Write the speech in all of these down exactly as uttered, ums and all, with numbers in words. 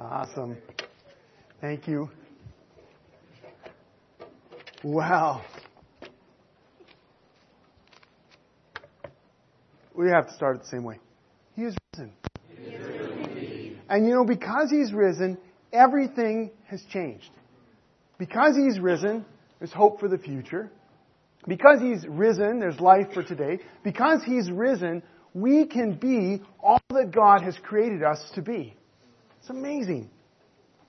Awesome. Thank you. Wow. We have to start it the same way. He is risen. He is risen. And you know, because He's risen, everything has changed. Because He's risen, there's hope for the future. Because He's risen, there's life for today. Because He's risen, we can be all that God has created us to be. It's amazing.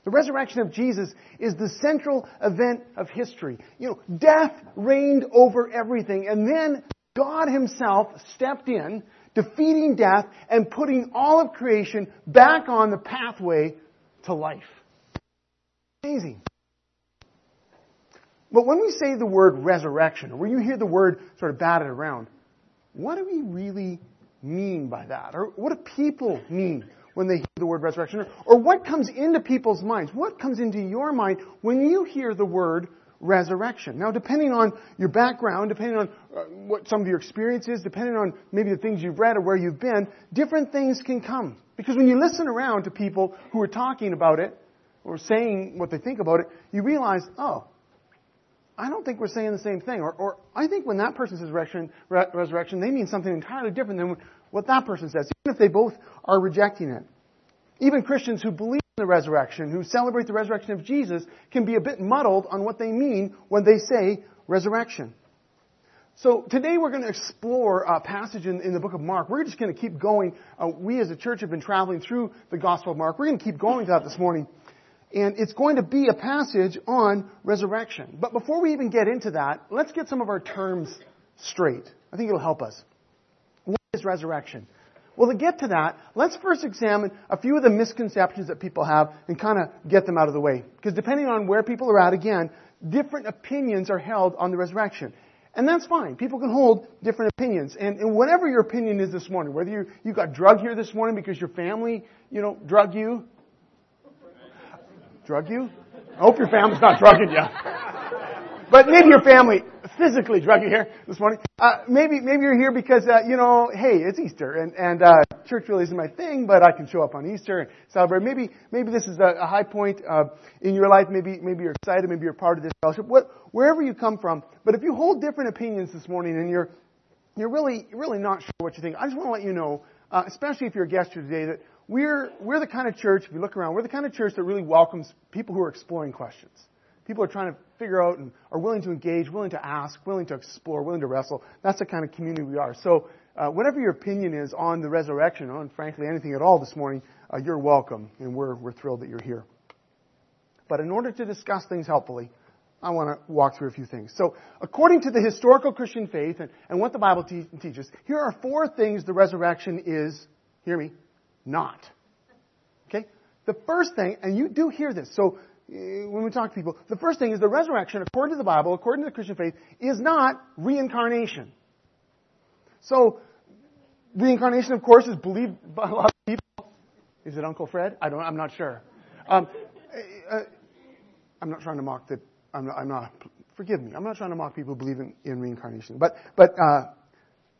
The resurrection of Jesus is the central event of history. You know, death reigned over everything. And then God Himself stepped in, defeating death and putting all of creation back on the pathway to life. Amazing. But when we say the word resurrection, or when you hear the word sort of batted around, what do we really mean by that? Or what do people mean when they hear the word resurrection? Or what comes into people's minds? What comes into your mind when you hear the word resurrection? Now, depending on your background, depending on what some of your experience is, depending on maybe the things you've read or where you've been, different things can come. Because when you listen around to people who are talking about it or saying what they think about it, you realize, oh, I don't think we're saying the same thing. Or, or I think when that person says resurrection, re- resurrection, they mean something entirely different than what that person says, even if they both are rejecting it. Even Christians who believe in the resurrection, who celebrate the resurrection of Jesus, can be a bit muddled on what they mean when they say resurrection. So today we're going to explore a passage in, in the book of Mark. We're just going to keep going. Uh, we as a church have been traveling through the Gospel of Mark. We're going to keep going to that this morning. And it's going to be a passage on resurrection. But before we even get into that, let's get some of our terms straight. I think it'll help us. What is resurrection? Well, to get to that, let's first examine a few of the misconceptions that people have and kind of get them out of the way. Because depending on where people are at, again, different opinions are held on the resurrection. And that's fine. People can hold different opinions. And, and whatever your opinion is this morning, whether you, you got drugged here this morning because your family, you know, drugged you, drug you? I hope your family's not drugging you. But maybe your family physically drug you here this morning. Uh, maybe maybe you're here because, uh, you know, hey, it's Easter, and, and uh, church really isn't my thing, but I can show up on Easter and celebrate. Maybe maybe this is a, a high point uh, in your life. Maybe maybe you're excited. Maybe you're part of this fellowship. What, wherever you come from. But if you hold different opinions this morning and you're, you're really really not sure what you think, I just want to let you know, uh, especially if you're a guest here today, that We're we're the kind of church, if you look around, we're the kind of church that really welcomes people who are exploring questions. People are trying to figure out and are willing to engage, willing to ask, willing to explore, willing to wrestle. That's the kind of community we are. So uh, whatever your opinion is on the resurrection, on frankly anything at all this morning, uh, you're welcome, and we're we're thrilled that you're here. But in order to discuss things helpfully, I want to walk through a few things. So according to the historical Christian faith and, and what the Bible te- teaches, here are four things the resurrection is, hear me, not. Okay? The first thing, and you do hear this, so when we talk to people, the first thing is the resurrection, according to the Bible, according to the Christian faith, is not reincarnation. So, reincarnation, of course, is believed by a lot of people. Is it Uncle Fred? I don't, I'm not sure. Um, uh, I'm not trying to mock the, I'm not, I'm not, forgive me, I'm not trying to mock people who believe in, in reincarnation. But, but, uh,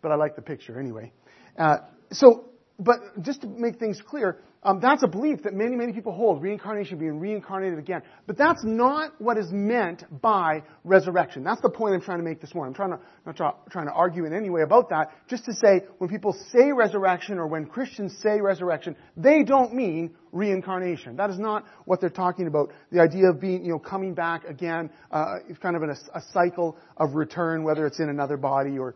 but I like the picture anyway. Uh, so, But just to make things clear, um, that's a belief that many, many people hold, reincarnation, being reincarnated again. But that's not what is meant by resurrection. That's the point I'm trying to make this morning. I'm trying to, not try, trying to argue in any way about that, just to say when people say resurrection or when Christians say resurrection, they don't mean reincarnation. That is not what they're talking about. The idea of being, you know, coming back again, uh, it's kind of in a, a cycle of return, whether it's in another body or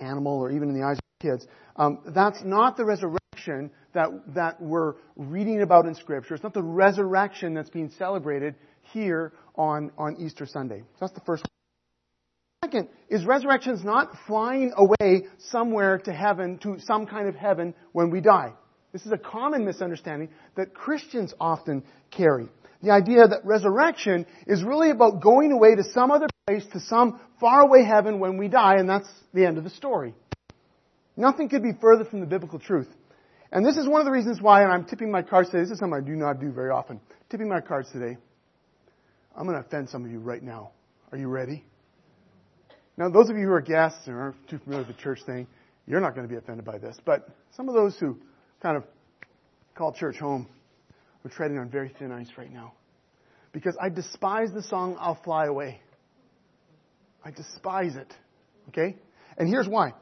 animal or even in the eyes of kids. Um, that's not the resurrection that that we're reading about in Scripture. It's not the resurrection that's being celebrated here on, on Easter Sunday. So that's the first one. Second is resurrection is not flying away somewhere to heaven, to some kind of heaven when we die. This is a common misunderstanding that Christians often carry. The idea that resurrection is really about going away to some other place, to some faraway heaven when we die, and that's the end of the story. Nothing could be further from the biblical truth. And this is one of the reasons why, and I'm tipping my cards today. This is something I do not do very often. Tipping my cards today. I'm going to offend some of you right now. Are you ready? Now, those of you who are guests and aren't too familiar with the church thing, you're not going to be offended by this. But some of those who kind of call church home, We're treading on very thin ice right now. Because I despise the song, I'll Fly Away. I despise it. Okay? And here's why.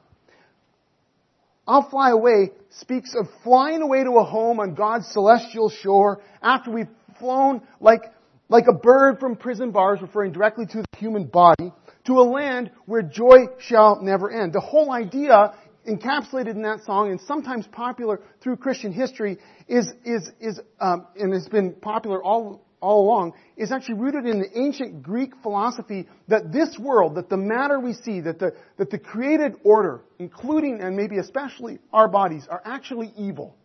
I'll Fly Away speaks of flying away to a home on God's celestial shore after we've flown like, like a bird from prison bars, referring directly to the human body, to a land where joy shall never end. The whole idea encapsulated in that song, and sometimes popular through Christian history, is is is um, and it's been popular all all along, is actually rooted in the ancient Greek philosophy that this world, that the matter we see, that the that the created order, including and maybe especially our bodies, are actually evil.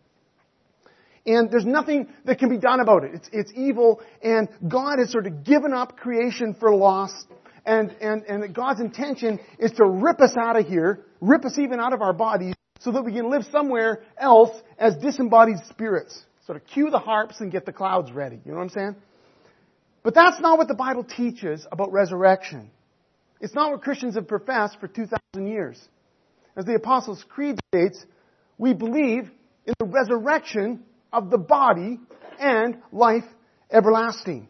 And there's nothing that can be done about it. It's it's evil, and God has sort of given up creation for lost. And, and, and that God's intention is to rip us out of here, rip us even out of our bodies, so that we can live somewhere else as disembodied spirits. Sort of cue the harps and get the clouds ready. You know what I'm saying? But that's not what the Bible teaches about resurrection. It's not what Christians have professed for two thousand years. As the Apostles' Creed states, we believe in the resurrection of the body and life everlasting.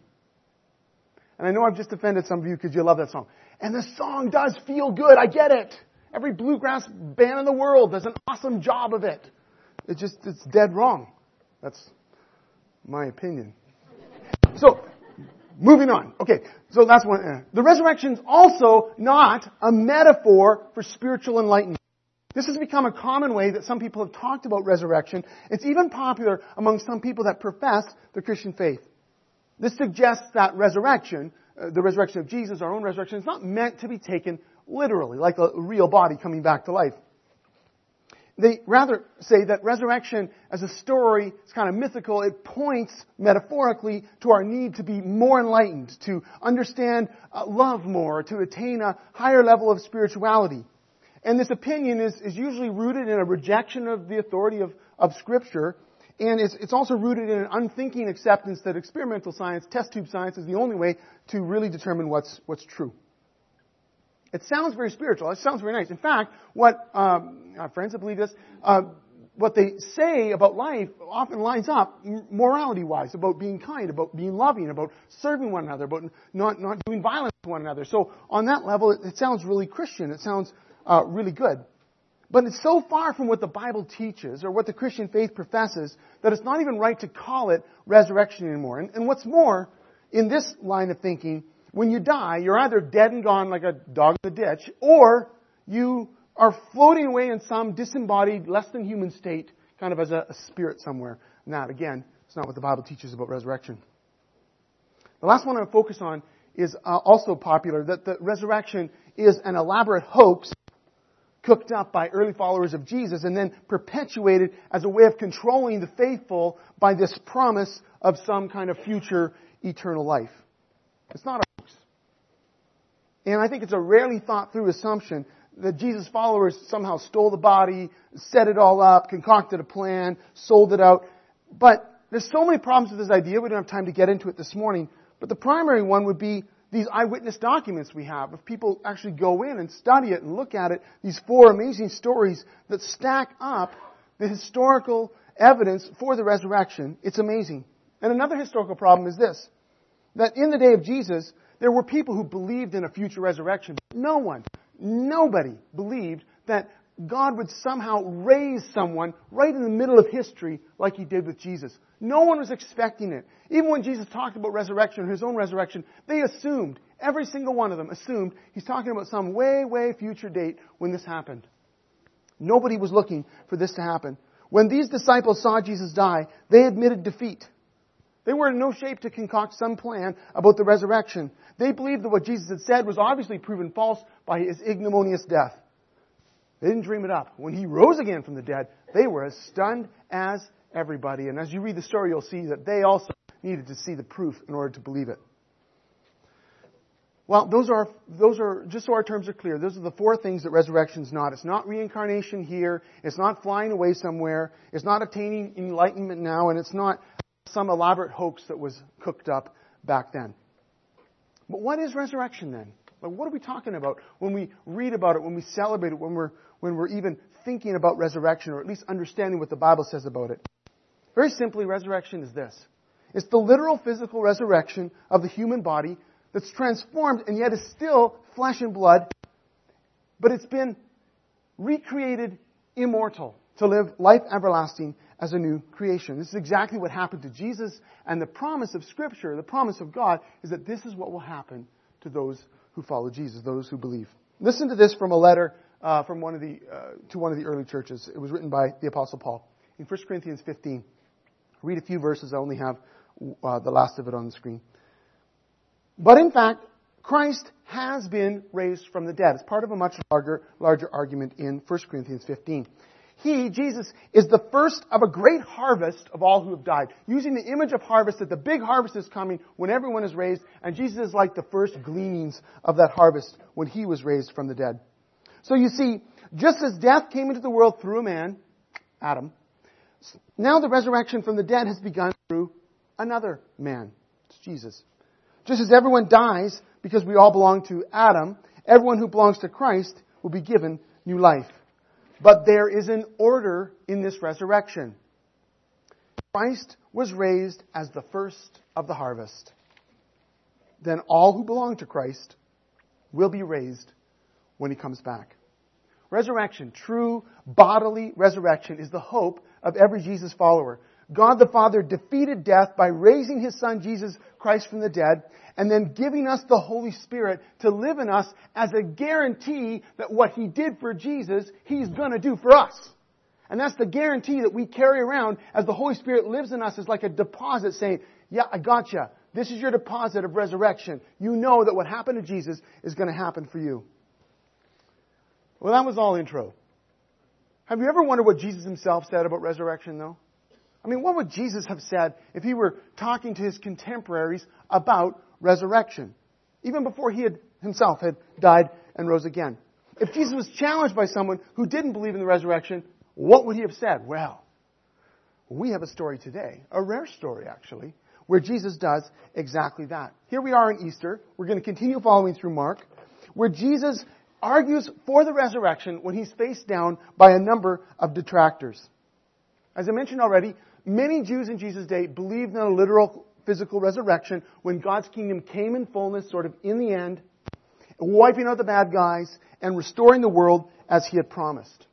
And I know I've just offended some of you because you love that song. And the song does feel good. I get it. Every bluegrass band in the world does an awesome job of it. It's just, it's dead wrong. That's my opinion. So, moving on. Okay, so that's one. The resurrection's also not a metaphor for spiritual enlightenment. This has become a common way that some people have talked about resurrection. It's even popular among some people that profess the Christian faith. This suggests that resurrection, uh, the resurrection of Jesus, our own resurrection, is not meant to be taken literally, like a real body coming back to life. They rather say that resurrection as a story is kind of mythical. It points metaphorically to our need to be more enlightened, to understand uh, love more, to attain a higher level of spirituality. And this opinion is, is usually rooted in a rejection of the authority of, of Scripture. And it's, it's also rooted in an unthinking acceptance that experimental science, test tube science, is the only way to really determine what's what's true. It sounds very spiritual. It sounds very nice. In fact, what um, our friends that believe this, uh, what they say about life often lines up morality-wise, about being kind, about being loving, about serving one another, about not not doing violence to one another. So on that level, it, it sounds really Christian. It sounds uh, really good. But it's so far from what the Bible teaches or what the Christian faith professes that it's not even right to call it resurrection anymore. And, and what's more, in this line of thinking, when you die, you're either dead and gone like a dog in the ditch, or you are floating away in some disembodied, less than human state, kind of as a, a spirit somewhere. And that, again, it's not what the Bible teaches about resurrection. The last one I'm going to focus on is uh, also popular, that the resurrection is an elaborate hoax cooked up by early followers of Jesus and then perpetuated as a way of controlling the faithful by this promise of some kind of future eternal life. It's not a hoax. And I think it's a rarely thought through assumption that Jesus' followers somehow stole the body, set it all up, concocted a plan, sold it out. But there's so many problems with this idea, we don't have time to get into it this morning. But the primary one would be these eyewitness documents we have, if people actually go in and study it and look at it, these four amazing stories that stack up the historical evidence for the resurrection. It's amazing. And another historical problem is this, that in the day of Jesus, there were people who believed in a future resurrection. No one, nobody believed that God would somehow raise someone right in the middle of history like he did with Jesus. No one was expecting it. Even when Jesus talked about resurrection, his own resurrection, they assumed, every single one of them assumed, he's talking about some way, way future date when this happened. Nobody was looking for this to happen. When these disciples saw Jesus die, they admitted defeat. They were in no shape to concoct some plan about the resurrection. They believed that what Jesus had said was obviously proven false by his ignominious death. They didn't dream it up. When he rose again from the dead, they were as stunned as everybody. And as you read the story, you'll see that they also needed to see the proof in order to believe it. Well, those are, those are just so our terms are clear, those are the four things that resurrection's not. It's not reincarnation here. It's not flying away somewhere. It's not attaining enlightenment now. And it's not some elaborate hoax that was cooked up back then. But what is resurrection then? Like, what are we talking about when we read about it, when we celebrate it, when we're when we're even thinking about resurrection, or at least understanding what the Bible says about it? Very simply, resurrection is this. It's the literal physical resurrection of the human body that's transformed and yet is still flesh and blood, but it's been recreated immortal to live life everlasting as a new creation. This is exactly what happened to Jesus, and the promise of Scripture, the promise of God, is that this is what will happen to those who follow Jesus, those who believe. Listen to this from a letter uh, from one of the uh, to one of the early churches. It was written by the Apostle Paul in First Corinthians fifteen. Read a few verses. I only have uh, the last of it on the screen. But in fact, Christ has been raised from the dead. It's part of a much larger, larger argument in First Corinthians fifteen. He, Jesus, is the first of a great harvest of all who have died. Using the image of harvest, that the big harvest is coming when everyone is raised, and Jesus is like the first gleanings of that harvest when he was raised from the dead. So you see, just as death came into the world through a man, Adam, now the resurrection from the dead has begun through another man. It's Jesus. Just as everyone dies because we all belong to Adam, everyone who belongs to Christ will be given new life. But there is an order in this resurrection. Christ was raised as the first of the harvest. Then all who belong to Christ will be raised when he comes back. Resurrection, true bodily resurrection, is the hope of every Jesus follower. God the Father defeated death by raising his Son Jesus Christ from the dead and then giving us the Holy Spirit to live in us as a guarantee that what he did for Jesus, he's going to do for us. And that's the guarantee that we carry around as the Holy Spirit lives in us, is like a deposit saying, yeah, I gotcha. This is your deposit of resurrection. You know that what happened to Jesus is going to happen for you. Well, that was all intro. Have you ever wondered what Jesus himself said about resurrection, though? I mean, what would Jesus have said if he were talking to his contemporaries about resurrection, even before he had, himself had died and rose again? If Jesus was challenged by someone who didn't believe in the resurrection, what would he have said? Well, we have a story today, a rare story actually, where Jesus does exactly that. Here we are in Easter. We're going to continue following through Mark, where Jesus argues for the resurrection when he's faced down by a number of detractors. As I mentioned already, many Jews in Jesus' day believed in a literal physical resurrection when God's kingdom came in fullness, sort of in the end, wiping out the bad guys and restoring the world as he had promised.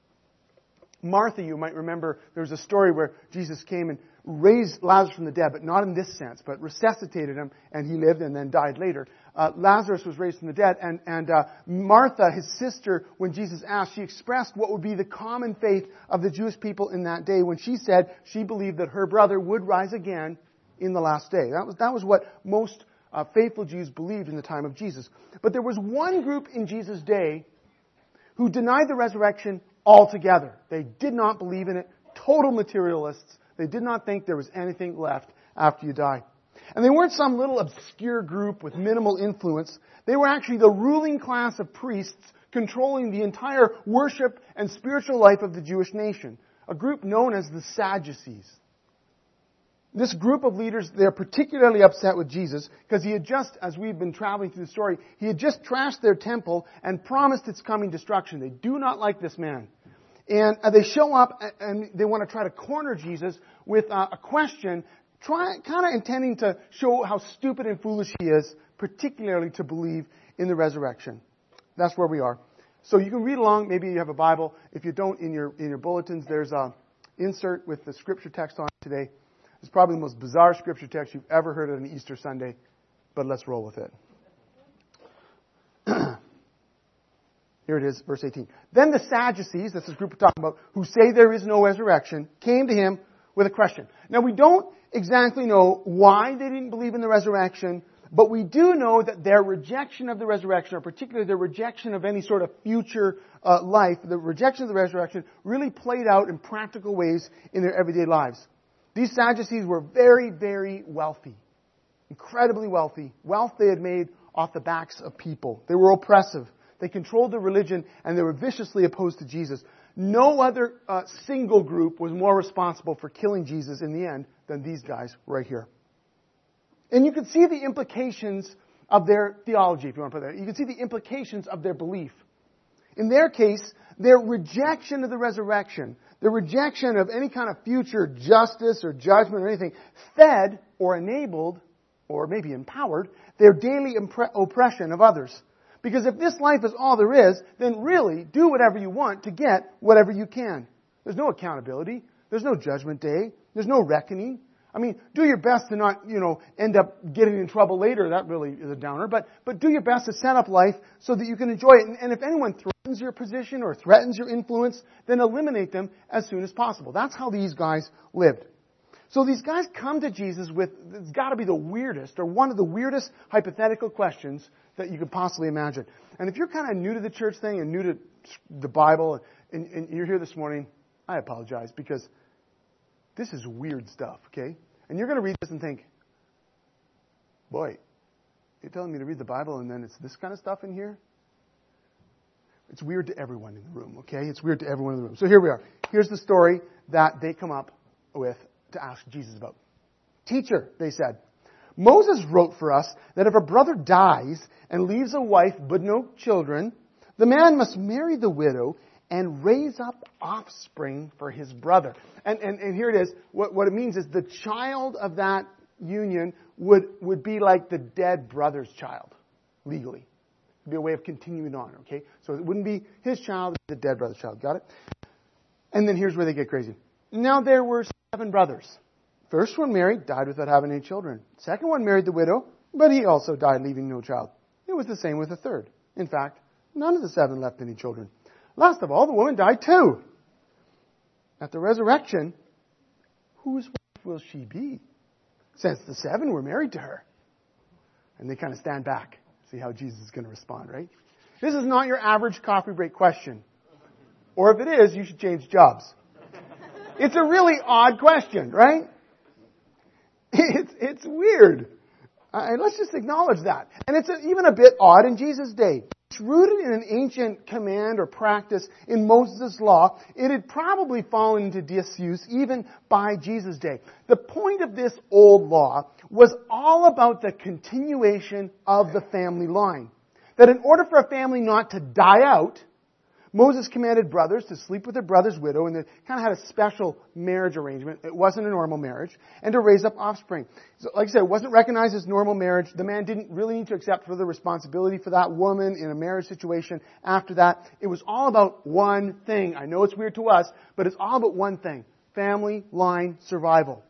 Martha, you might remember, there was a story where Jesus came and raised Lazarus from the dead, but not in this sense, but resuscitated him, and he lived and then died later. Uh, Lazarus was raised from the dead, and, and uh, Martha, his sister, when Jesus asked, she expressed what would be the common faith of the Jewish people in that day when she said she believed that her brother would rise again in the last day. That was, that was what most uh, faithful Jews believed in the time of Jesus. But there was one group in Jesus' day who denied the resurrection altogether. They did not believe in it. Total materialists. They did not think there was anything left after you die. And they weren't some little obscure group with minimal influence. They were actually the ruling class of priests controlling the entire worship and spiritual life of the Jewish nation, a group known as the Sadducees. This group of leaders, they're particularly upset with Jesus because he had just, as we've been traveling through the story, he had just trashed their temple and promised its coming destruction. They do not like this man. And they show up and they want to try to corner Jesus with a question, try, kind of intending to show how stupid and foolish he is, particularly to believe in the resurrection. That's where we are. So you can read along. Maybe you have a Bible. If you don't, in your in your bulletins, there's an insert with the scripture text on it today. It's probably the most bizarre scripture text you've ever heard on an Easter Sunday, but let's roll with it. Here it is, verse eighteen. Then the Sadducees, that's this group we're talking about, who say there is no resurrection, came to him with a question. Now, we don't exactly know why they didn't believe in the resurrection, but we do know that their rejection of the resurrection, or particularly their rejection of any sort of future uh, life, the rejection of the resurrection really played out in practical ways in their everyday lives. These Sadducees were very, very wealthy, incredibly wealthy, wealth they had made off the backs of people. They were oppressive. They controlled the religion, and they were viciously opposed to Jesus. No other uh, single group was more responsible for killing Jesus in the end than these guys right here. And you can see the implications of their theology, if you want to put that. You can see the implications of their belief. In their case, their rejection of the resurrection, The rejection of any kind of future justice or judgment or anything fed or enabled or maybe empowered their daily impre- oppression of others. Because if this life is all there is, then really do whatever you want to get whatever you can. There's no accountability. There's no judgment day. There's no reckoning. I mean, do your best to not, you know, end up getting in trouble later. That really is a downer. But but do your best to set up life so that you can enjoy it. And, and if anyone threatens your position or threatens your influence, then eliminate them as soon as possible. That's how these guys lived. So these guys come to Jesus with, it's got to be the weirdest or one of the weirdest hypothetical questions that you could possibly imagine. And if you're kind of new to the church thing and new to the Bible and, and you're here this morning, I apologize because this is weird stuff, okay? And you're going to read this and think, boy, you're telling me to read the Bible and then it's this kind of stuff in here? It's weird to everyone in the room, okay? It's weird to everyone in the room. So here we are. Here's the story that they come up with to ask Jesus about. Teacher, they said, Moses wrote for us that if a brother dies and leaves a wife but no children, the man must marry the widow and raise up offspring for his brother. And and, and here it is. What, what it means is the child of that union would, would be like the dead brother's child, legally. It would be a way of continuing on, okay? So it wouldn't be his child, the dead brother's child. Got it? And then here's where they get crazy. Now there were seven brothers. First one married, died without having any children. Second one married the widow, but he also died leaving no child. It was the same with the third. In fact, none of the seven left any children. Last of all, the woman died too. At the resurrection, whose wife will she be, since the seven were married to her? And they kind of stand back, see how Jesus is going to respond, right? This is not your average coffee break question. Or if it is, you should change jobs. It's a really odd question, right? It's it's weird. Uh, and let's just acknowledge that. And it's a, even a bit odd in Jesus' day. It's rooted in an ancient command or practice in Moses' law. It had probably fallen into disuse even by Jesus' day. The point of this old law was all about the continuation of the family line. That in order for a family not to die out, Moses commanded brothers to sleep with their brother's widow, and they kind of had a special marriage arrangement. It wasn't a normal marriage, and to raise up offspring. So, like I said, it wasn't recognized as normal marriage. The man didn't really need to accept further responsibility for that woman in a marriage situation after that. It was all about one thing. I know it's weird to us, but it's all about one thing. Family line survival.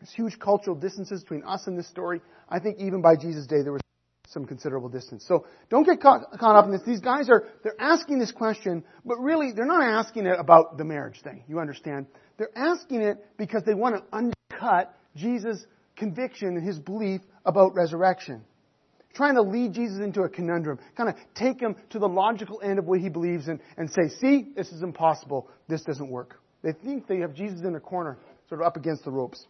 There's huge cultural distances between us and this story. I think even by Jesus' day there was some considerable distance. So don't get caught, caught up in this. These guys are, they're asking this question, but really they're not asking it about the marriage thing. You understand? They're asking it because they want to undercut Jesus' conviction and his belief about resurrection. Trying to lead Jesus into a conundrum. Kind of take him to the logical end of what he believes in and say, see, this is impossible. This doesn't work. They think they have Jesus in a corner, sort of up against the ropes.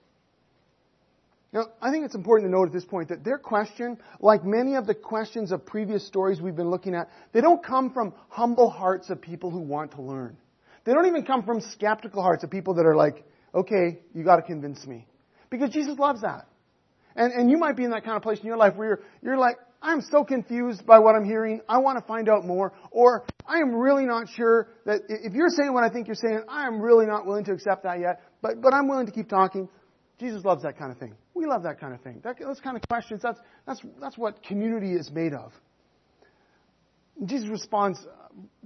Now, I think it's important to note at this point that their question, like many of the questions of previous stories we've been looking at, they don't come from humble hearts of people who want to learn. They don't even come from skeptical hearts of people that are like, okay, you got to convince me. Because Jesus loves that. And and you might be in that kind of place in your life where you're, you're like, I'm so confused by what I'm hearing. I want to find out more. Or I am really not sure that if you're saying what I think you're saying, I am really not willing to accept that yet. But, but I'm willing to keep talking. Jesus loves that kind of thing. We love that kind of thing. That, those kind of questions, that's, that's, that's what community is made of. Jesus responds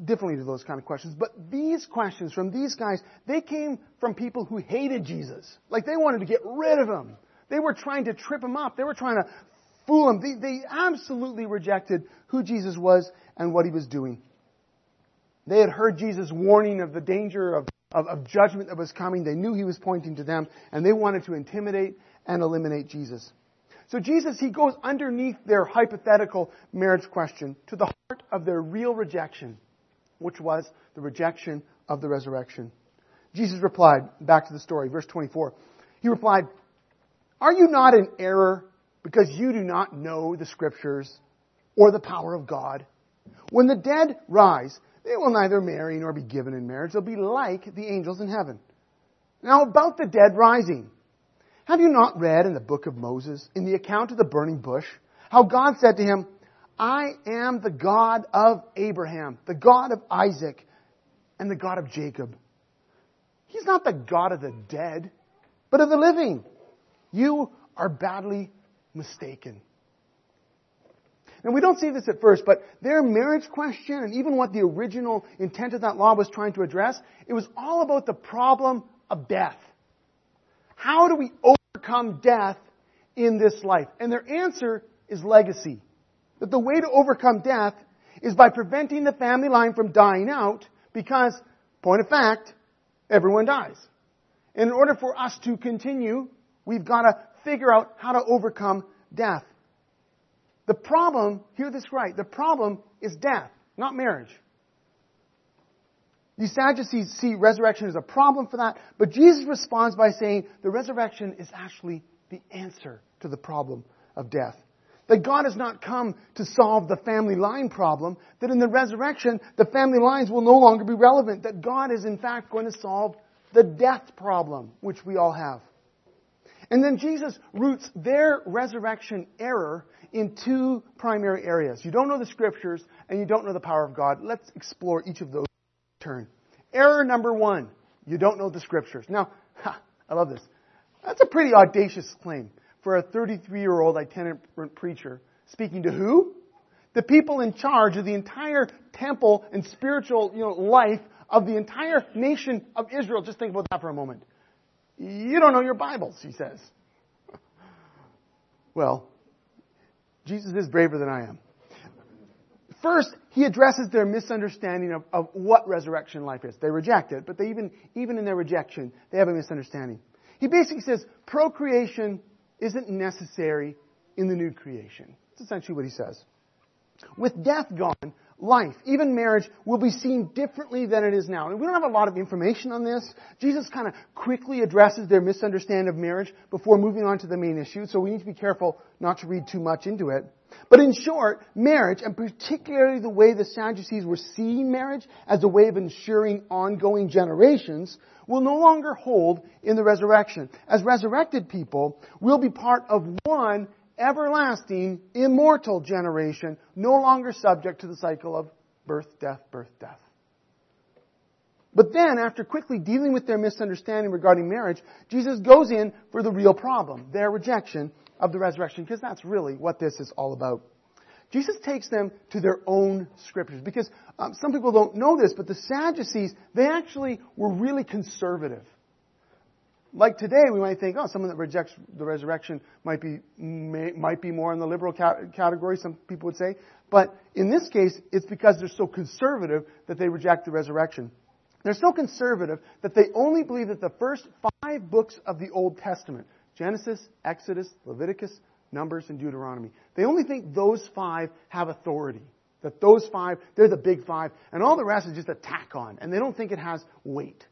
differently to those kind of questions. But these questions from these guys, they came from people who hated Jesus. Like they wanted to get rid of him. They were trying to trip him up. They were trying to fool him. They, they absolutely rejected who Jesus was and what he was doing. They had heard Jesus' warning of the danger of Of, of judgment that was coming. They knew he was pointing to them, and they wanted to intimidate and eliminate Jesus. So Jesus, he goes underneath their hypothetical marriage question to the heart of their real rejection, which was the rejection of the resurrection. Jesus replied, back to the story, verse twenty-four. He replied, "Are you not in error because you do not know the Scriptures or the power of God? When the dead rise, they will neither marry nor be given in marriage. They'll be like the angels in heaven. Now about the dead rising. Have you not read in the book of Moses, in the account of the burning bush, how God said to him, I am the God of Abraham, the God of Isaac, and the God of Jacob. He's not the God of the dead, but of the living. You are badly mistaken. And we don't see this at first, but their marriage question and even what the original intent of that law was trying to address, it was all about the problem of death. How do we overcome death in this life? And their answer is legacy. That the way to overcome death is by preventing the family line from dying out because, point of fact, everyone dies. And in order for us to continue, we've got to figure out how to overcome death. The problem, hear this right, the problem is death, not marriage. The Sadducees see resurrection as a problem for that, but Jesus responds by saying the resurrection is actually the answer to the problem of death. That God has not come to solve the family line problem, that in the resurrection, the family lines will no longer be relevant, that God is in fact going to solve the death problem, which we all have. And then Jesus roots their resurrection error in two primary areas. You don't know the Scriptures, and you don't know the power of God. Let's explore each of those in turn. Error number one, you don't know the Scriptures. Now, ha, I love this. That's a pretty audacious claim for a thirty-three-year-old itinerant preacher speaking to who? The people in charge of the entire temple and spiritual, you know, life of the entire nation of Israel. Just think about that for a moment. You don't know your Bibles, he says. Well, Jesus is braver than I am. First, he addresses their misunderstanding of, of what resurrection life is. They reject it, but they even, even in their rejection, they have a misunderstanding. He basically says, procreation isn't necessary in the new creation. That's essentially what he says. With death gone, life, even marriage, will be seen differently than it is now. And we don't have a lot of information on this. Jesus kind of quickly addresses their misunderstanding of marriage before moving on to the main issue, so we need to be careful not to read too much into it. But in short, marriage, and particularly the way the Sadducees were seeing marriage as a way of ensuring ongoing generations, will no longer hold in the resurrection. As resurrected people, we'll be part of one everlasting, immortal generation, no longer subject to the cycle of birth, death, birth, death. But then, after quickly dealing with their misunderstanding regarding marriage, Jesus goes in for the real problem, their rejection of the resurrection, because that's really what this is all about. Jesus takes them to their own Scriptures, because um, some people don't know this, but the Sadducees, they actually were really conservative. Like today, we might think, oh, someone that rejects the resurrection might be may, might be more in the liberal cat- category, some people would say. But in this case, it's because they're so conservative that they reject the resurrection. They're so conservative that they only believe that the first five books of the Old Testament, Genesis, Exodus, Leviticus, Numbers, and Deuteronomy, they only think those five have authority, that those five, they're the big five, and all the rest is just a tack on, and they don't think it has weight.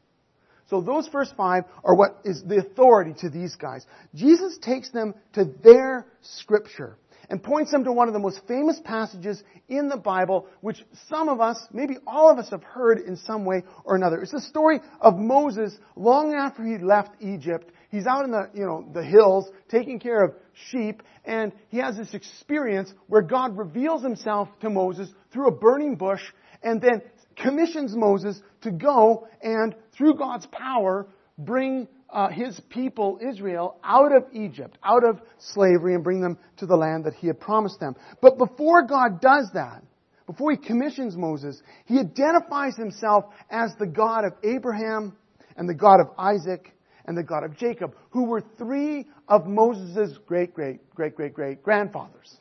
So those first five are what is the authority to these guys. Jesus takes them to their Scripture and points them to one of the most famous passages in the Bible, which some of us, maybe all of us, have heard in some way or another. It's the story of Moses long after he left Egypt. He's out in the, you know, the hills taking care of sheep, and he has this experience where God reveals himself to Moses through a burning bush and then commissions Moses to go and, through God's power, bring uh, his people, Israel, out of Egypt, out of slavery, and bring them to the land that he had promised them. But before God does that, before he commissions Moses, he identifies himself as the God of Abraham and the God of Isaac and the God of Jacob, who were three of Moses' great, great, great, great, great grandfathers,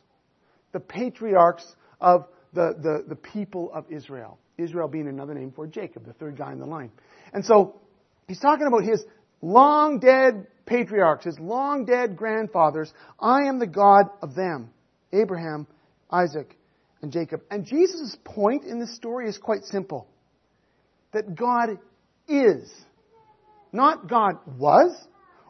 the patriarchs of the, the, the people of Israel. Israel being another name for Jacob, the third guy in the line. And so he's talking about his long-dead patriarchs, his long-dead grandfathers. I am the God of them, Abraham, Isaac, and Jacob. And Jesus' point in this story is quite simple. That God is. Not God was,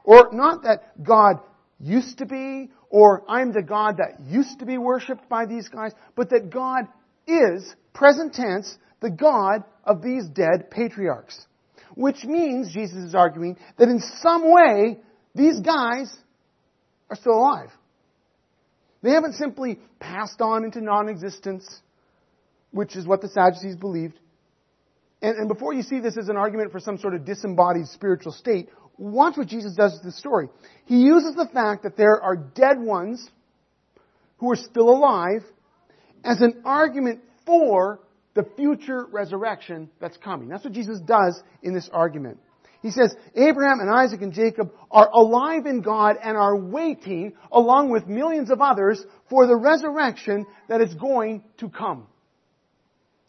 or not that God used to be, or I'm the God that used to be worshipped by these guys, but that God is, present tense, the God of these dead patriarchs. Which means, Jesus is arguing, that in some way, these guys are still alive. They haven't simply passed on into non-existence, which is what the Sadducees believed. And, and before you see this as an argument for some sort of disembodied spiritual state, watch what Jesus does to the story. He uses the fact that there are dead ones who are still alive as an argument for the future resurrection that's coming. That's what Jesus does in this argument. He says, Abraham and Isaac and Jacob are alive in God and are waiting, along with millions of others, for the resurrection that is going to come.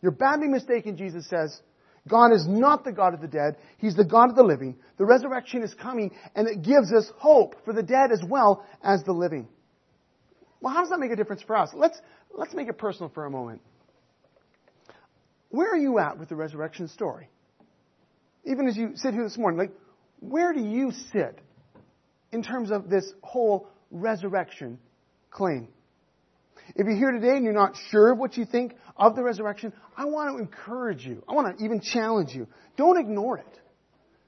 You're badly mistaken, Jesus says. God is not the God of the dead. He's the God of the living. The resurrection is coming, and it gives us hope for the dead as well as the living. Well, how does that make a difference for us? Let's, let's make it personal for a moment. Where are you at with the resurrection story? Even as you sit here this morning, like, where do you sit in terms of this whole resurrection claim? If you're here today and you're not sure of what you think of the resurrection, I want to encourage you. I want to even challenge you. Don't ignore it.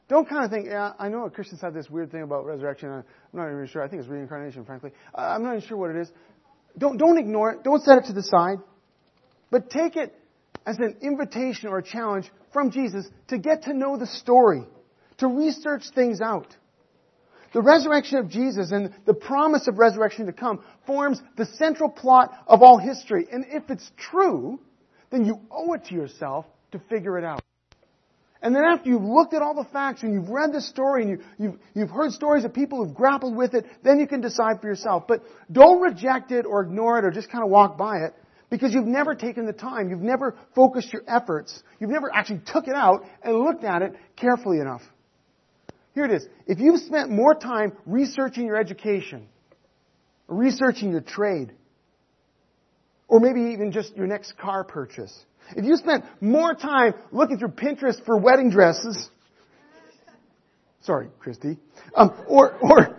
Don't kind of think, yeah, I know Christians have this weird thing about resurrection. I'm not even sure. I think it's reincarnation, frankly. I'm not even sure what it is. Don't, don't ignore it. Don't set it to the side. But take it as an invitation or a challenge from Jesus to get to know the story, to research things out. The resurrection of Jesus and the promise of resurrection to come forms the central plot of all history. And if it's true, then you owe it to yourself to figure it out. And then after you've looked at all the facts and you've read the story and you, you've, you've heard stories of people who've grappled with it, then you can decide for yourself. But don't reject it or ignore it or just kind of walk by it, because you've never taken the time. You've never focused your efforts. You've never actually took it out and looked at it carefully enough. Here it is. If you've spent more time researching your education, researching your trade, or maybe even just your next car purchase, if you spent more time looking through Pinterest for wedding dresses, sorry, Christy, um, or, or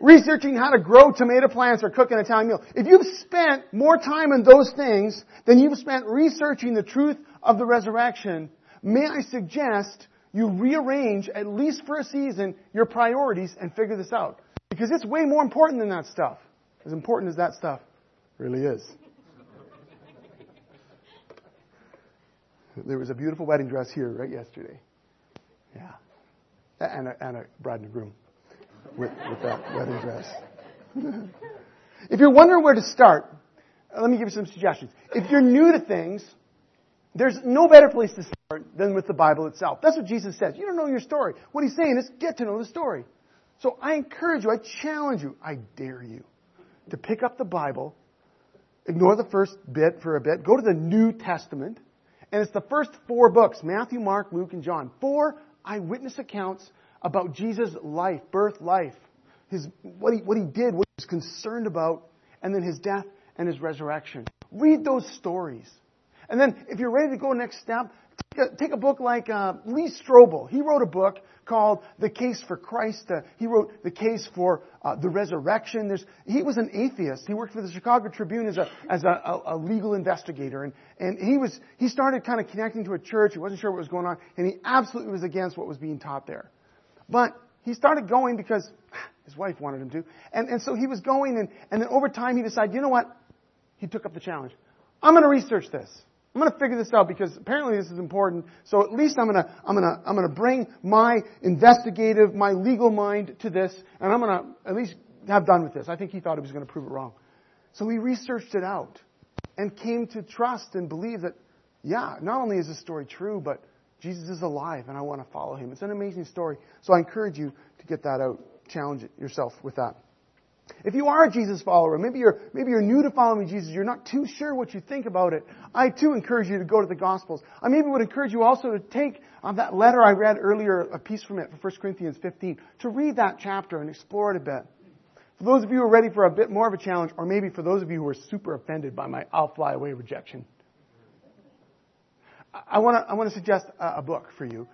researching how to grow tomato plants or cook an Italian meal, if you've spent more time on those things than you've spent researching the truth of the resurrection, may I suggest you rearrange, at least for a season, your priorities and figure this out. Because it's way more important than that stuff. As important as that stuff really is. There was a beautiful wedding dress here right yesterday. Yeah. And a, and a bride and a groom with, with that wedding dress. If you're wondering where to start, let me give you some suggestions. If you're new to things, there's no better place to start than with the Bible itself. That's what Jesus says. You don't know your story. What he's saying is get to know the story. So I encourage you, I challenge you, I dare you to pick up the Bible, ignore the first bit for a bit, go to the New Testament, and it's the first four books, Matthew, Mark, Luke, and John. Four eyewitness accounts about Jesus' life, birth, life, his what he, what he did, what he was concerned about, and then his death and his resurrection. Read those stories. And then, if you're ready to go next step, take a, take a book like uh, Lee Strobel. He wrote a book called The Case for Christ. Uh, he wrote The Case for uh, the Resurrection. There's, he was an atheist. He worked for the Chicago Tribune as a as a, a, a legal investigator, and and he was he started kind of connecting to a church. He wasn't sure what was going on, and he absolutely was against what was being taught there. But he started going because his wife wanted him to, and and so he was going, and and then over time he decided, you know what? He took up the challenge. I'm going to research this. I'm going to figure this out because apparently this is important. So at least I'm going to I'm going to I'm going to bring my investigative, my legal mind to this, and I'm going to at least have done with this. I think he thought he was going to prove it wrong. So he researched it out and came to trust and believe that, yeah, not only is this story true, but Jesus is alive and I want to follow him. It's an amazing story. So I encourage you to get that out. Challenge yourself with that. If you are a Jesus follower, maybe you're maybe you're new to following Jesus, you're not too sure what you think about it, I too encourage you to go to the Gospels. I maybe would encourage you also to take um, that letter I read earlier, a piece from it, from First Corinthians fifteen, to read that chapter and explore it a bit. For those of you who are ready for a bit more of a challenge, or maybe for those of you who are super offended by my I'll fly away rejection, I want to I want to suggest a, a book for you.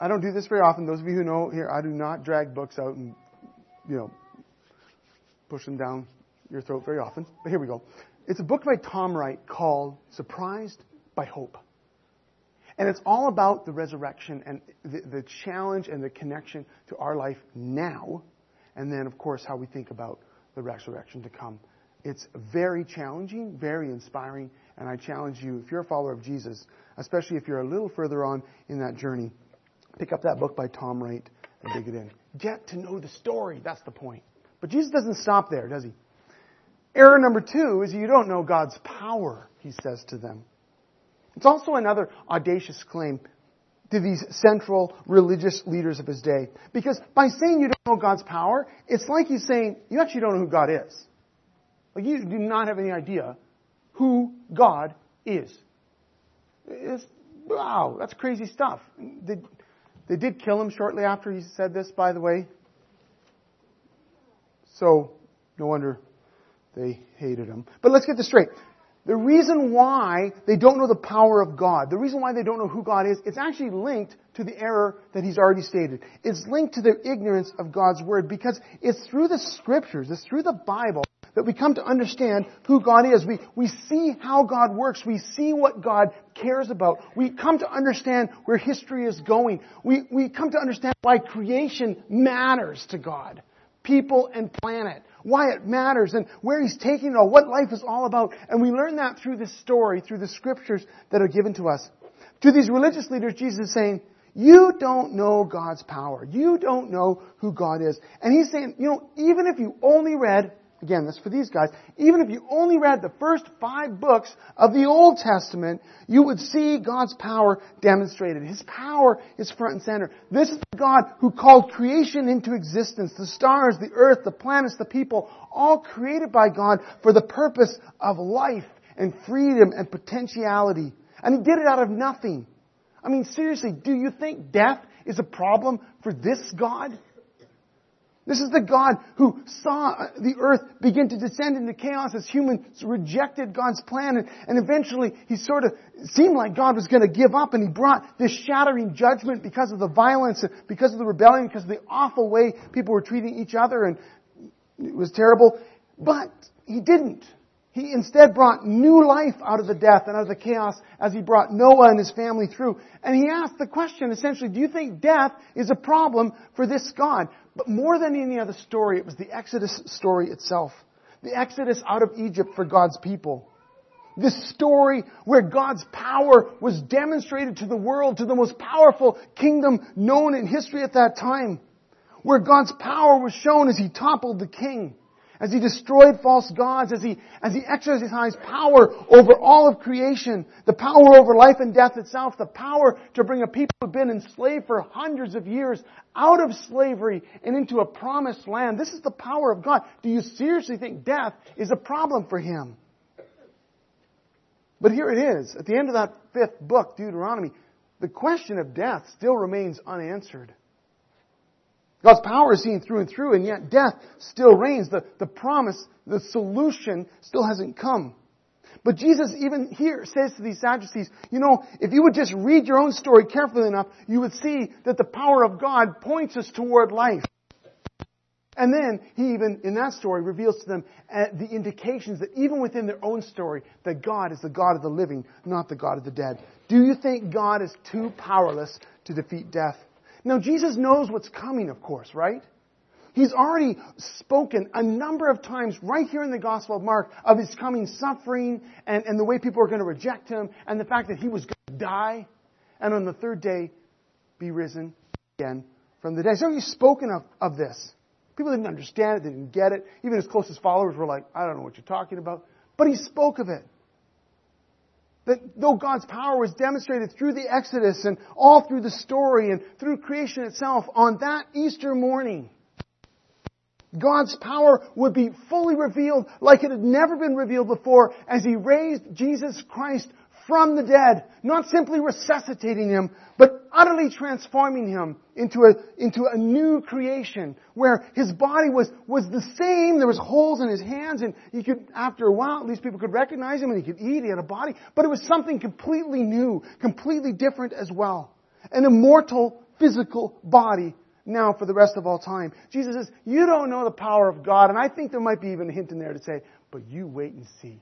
I don't do this very often. Those of you who know here, I do not drag books out and, you know, push them down your throat very often. But here we go. It's a book by Tom Wright called Surprised by Hope. And it's all about the resurrection and the, the challenge and the connection to our life now. And then, of course, how we think about the resurrection to come It's very challenging, very inspiring, and I challenge you, if you're a follower of Jesus, especially if you're a little further on in that journey, pick up that book by Tom Wright and dig it in. Get to know the story. That's the point. But Jesus doesn't stop there, does he? Error number two is you don't know God's power, he says to them. It's also another audacious claim to these central religious leaders of his day. Because by saying you don't know God's power, it's like he's saying you actually don't know who God is. Like you do not have any idea who God is. It's, wow, that's crazy stuff. They, they did kill him shortly after he said this, by the way. So, no wonder they hated him. But let's get this straight. The reason why they don't know the power of God, the reason why they don't know who God is, it's actually linked to the error that he's already stated. It's linked to their ignorance of God's Word, because it's through the Scriptures, it's through the Bible, that we come to understand who God is. We, we see how God works. We see what God cares about. We come to understand where history is going. We, we come to understand why creation matters to God. People and planet. Why it matters and where he's taking it all. What life is all about. And we learn that through this story, through the Scriptures that are given to us. To these religious leaders, Jesus is saying, you don't know God's power. You don't know who God is. And he's saying, you know, even if you only read... Again, that's for these guys. Even if you only read the first five books of the Old Testament, you would see God's power demonstrated. His power is front and center. This is the God who called creation into existence. The stars, the earth, the planets, the people, all created by God for the purpose of life and freedom and potentiality. And he did it out of nothing. I mean, seriously, do you think death is a problem for this God? This is the God who saw the earth begin to descend into chaos as humans rejected God's plan. And, and eventually he sort of seemed like God was going to give up, and he brought this shattering judgment because of the violence, because of the rebellion, because of the awful way people were treating each other, and it was terrible. But he didn't. He instead brought new life out of the death and out of the chaos as he brought Noah and his family through. And he asked the question, essentially, do you think death is a problem for this God? But more than any other story, it was the Exodus story itself. The Exodus out of Egypt for God's people. This story where God's power was demonstrated to the world, to the most powerful kingdom known in history at that time. Where God's power was shown as he toppled the king. As he destroyed false gods, as he, as he exercised power over all of creation, the power over life and death itself, the power to bring a people who have been enslaved for hundreds of years out of slavery and into a promised land. This is the power of God. Do you seriously think death is a problem for him? But here it is, at the end of that fifth book, Deuteronomy, the question of death still remains unanswered. God's power is seen through and through, and yet death still reigns. The, the promise, the solution still hasn't come. But Jesus even here says to these Sadducees, you know, if you would just read your own story carefully enough, you would see that the power of God points us toward life. And then he even, in that story, reveals to them the indications that even within their own story, that God is the God of the living, not the God of the dead. Do you think God is too powerless to defeat death? Now, Jesus knows what's coming, of course, right? He's already spoken a number of times right here in the Gospel of Mark of his coming suffering and, and the way people are going to reject him and the fact that he was going to die and on the third day be risen again from the dead. He's already spoken of, of this. People didn't understand it. They didn't get it. Even his closest followers were like, I don't know what you're talking about. But he spoke of it. That though God's power was demonstrated through the Exodus and all through the story and through creation itself, on that Easter morning, God's power would be fully revealed like it had never been revealed before as he raised Jesus Christ from the dead, not simply resuscitating him, but utterly transforming him into a, into a new creation where his body was, was the same. There was holes in his hands, and you could, after a while, at least people could recognize him, and he could eat, he had a body, but it was something completely new, completely different as well. An immortal physical body now for the rest of all time. Jesus says, you don't know the power of God, and I think there might be even a hint in there to say, but you wait and see.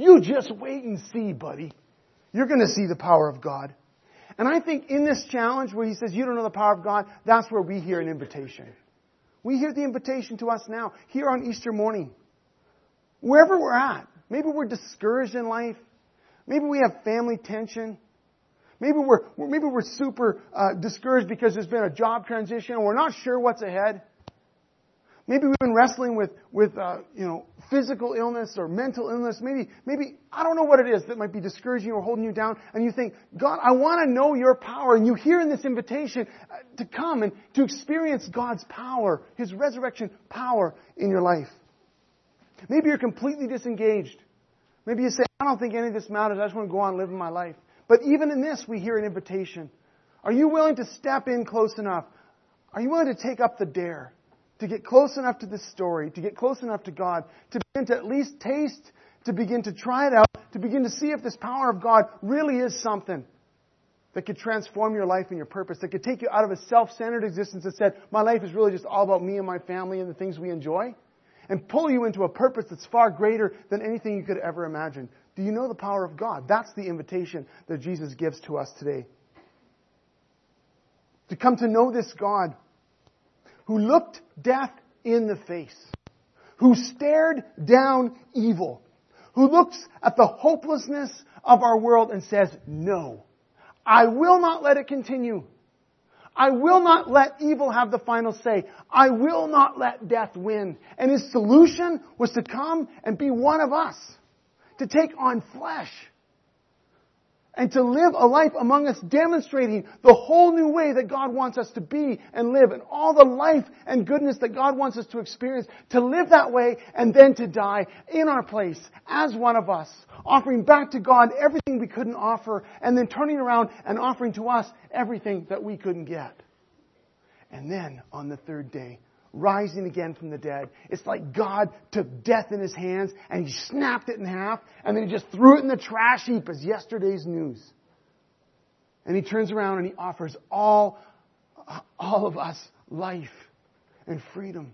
You just wait and see, buddy. You're going to see the power of God. And I think in this challenge where he says, you don't know the power of God, that's where we hear an invitation. We hear the invitation to us now, here on Easter morning. Wherever we're at, maybe we're discouraged in life. Maybe we have family tension. Maybe we're maybe we're super uh, discouraged because there's been a job transition and we're not sure what's ahead. Maybe we've been wrestling with with uh, you know physical illness or mental illness. Maybe maybe I don't know what it is that might be discouraging or holding you down. And you think, God, I want to know Your power. And you hear in this invitation to come and to experience God's power, His resurrection power in your life. Maybe you're completely disengaged. Maybe you say, I don't think any of this matters. I just want to go on living my life. But even in this, we hear an invitation. Are you willing to step in close enough? Are you willing to take up the dare? To get close enough to this story, to get close enough to God, to begin to at least taste, to begin to try it out, to begin to see if this power of God really is something that could transform your life and your purpose, that could take you out of a self-centered existence that said, my life is really just all about me and my family and the things we enjoy, and pull you into a purpose that's far greater than anything you could ever imagine. Do you know the power of God? That's the invitation that Jesus gives to us today. To come to know this God who looked death in the face, who stared down evil, who looks at the hopelessness of our world and says, no, I will not let it continue. I will not let evil have the final say. I will not let death win. And His solution was to come and be one of us, to take on flesh, and to live a life among us demonstrating the whole new way that God wants us to be and live, and all the life and goodness that God wants us to experience, to live that way and then to die in our place as one of us, offering back to God everything we couldn't offer, and then turning around and offering to us everything that we couldn't get. And then on the third day, rising again from the dead. It's like God took death in His hands and He snapped it in half and then He just threw it in the trash heap as yesterday's news. And He turns around and He offers all, all of us life and freedom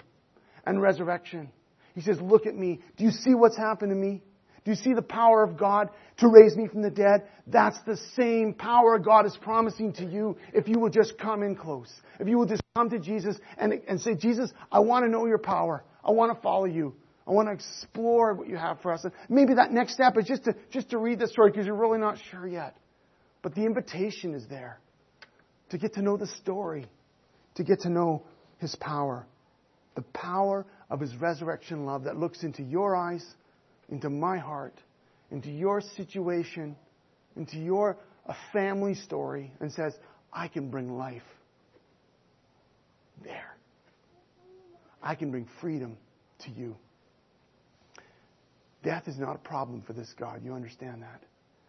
and resurrection. He says, look at me. Do you see what's happened to me? Do you see the power of God to raise me from the dead? That's the same power God is promising to you if you will just come in close. If you will just come to Jesus and, and say, Jesus, I want to know Your power. I want to follow You. I want to explore what You have for us. And maybe that next step is just to, just to read the story because you're really not sure yet. But the invitation is there to get to know the story, to get to know His power, the power of His resurrection love that looks into your eyes, into my heart, into your situation, into your a family story, and says, I can bring life there. I can bring freedom to you. Death is not a problem for this God. You understand that?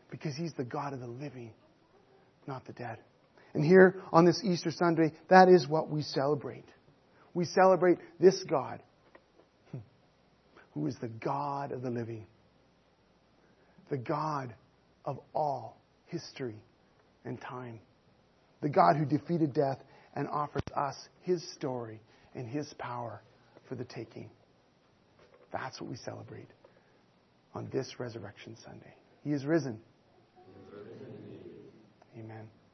Because He's the God of the living, not the dead. And here on this Easter Sunday, that is what we celebrate. We celebrate this God, who is the God of the living, the God of all history and time, the God who defeated death and offers us His story and His power for the taking. That's what we celebrate on this Resurrection Sunday. He is risen. He is risen. Amen.